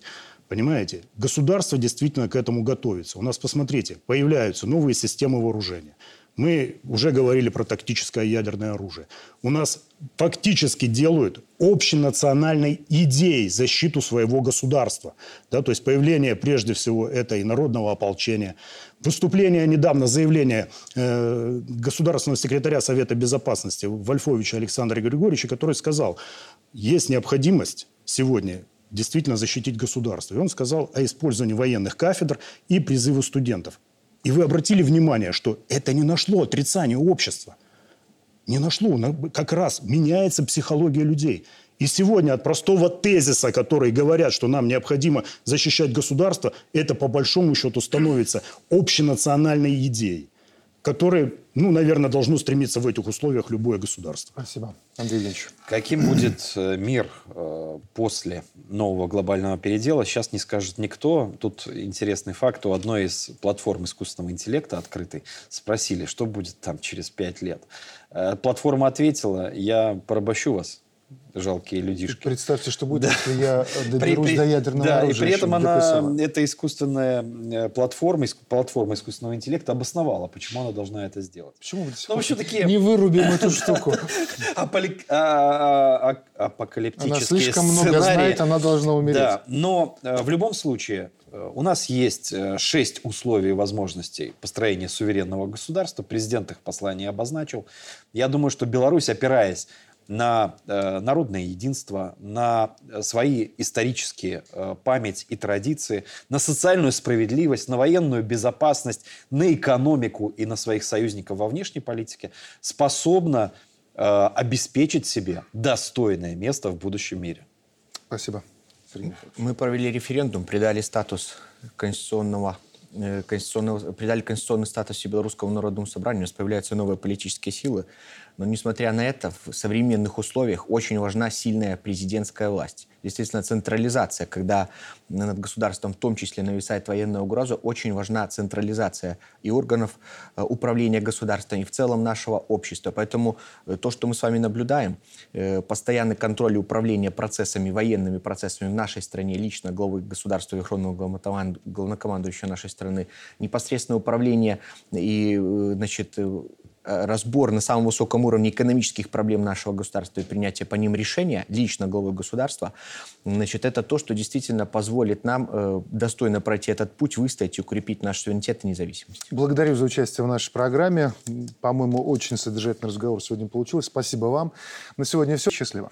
понимаете, государство действительно к этому готовится. У нас, посмотрите, появляются новые системы вооружения. Мы уже говорили про тактическое ядерное оружие. У нас фактически делают общенациональной идеей защиту своего государства. Да, то есть появление, прежде всего, это и народного ополчения. Выступление недавно, заявление э, государственного секретаря Совета Безопасности Вольфовича Александра Григорьевича, который сказал, есть необходимость сегодня действительно защитить государство. И он сказал о использовании военных кафедр и призыву студентов. И вы обратили внимание, что это не нашло отрицания общества. Не нашло. Как раз меняется психология людей. И сегодня от простого тезиса, который говорят, что нам необходимо защищать государство, это по большому счету становится общенациональной идеей, которой, ну, наверное, должно стремиться в этих условиях любое государство. Спасибо. Андрей Ильич. Каким будет мир после нового глобального передела, сейчас не скажет никто. Тут интересный факт. У одной из платформ искусственного интеллекта, открытой, спросили, что будет там через пять лет. Платформа ответила, я порабощу вас. Жалкие людишки. Представьте, что будет, да, если я доберусь при, до ядерного да, оружия. И при этом она, эта искусственная платформа, иск, платформа искусственного интеллекта обосновала, почему она должна это сделать. Почему вы ну, вообще такие... не вырубим эту штуку? Апокалиптические сценарии. Она слишком много знает, она должна умереть. Да, но в любом случае у нас есть шесть условий возможностей построения суверенного государства. Президент их в послании обозначил. Я думаю, что Беларусь, опираясь на э, народное единство, на свои исторические э, память и традиции, на социальную справедливость, на военную безопасность, на экономику и на своих союзников во внешней политике, способна э, обеспечить себе достойное место в будущем мире. Спасибо. Мы провели референдум, придали статус конституционного Конституционного, придали конституционный статус Белорусскому народному собранию, у нас появляются новые политические силы. Но, несмотря на это, в современных условиях очень важна сильная президентская власть. Естественно, централизация, когда над государством в том числе нависает военная угроза, очень важна централизация и органов управления государством, и в целом нашего общества. Поэтому то, что мы с вами наблюдаем, постоянный контроль и управление процессами, военными процессами в нашей стране, лично главы государства, верховного главнокомандующего нашей страны, непосредственное управление и, значит, разбор на самом высоком уровне экономических проблем нашего государства и принятие по ним решения, лично главы государства, значит, это то, что действительно позволит нам э, достойно пройти этот путь, выстоять и укрепить наш суверенитет и независимость. Благодарю за участие в нашей программе. По-моему, очень содержательный разговор сегодня получился. Спасибо вам. На сегодня все. Счастливо.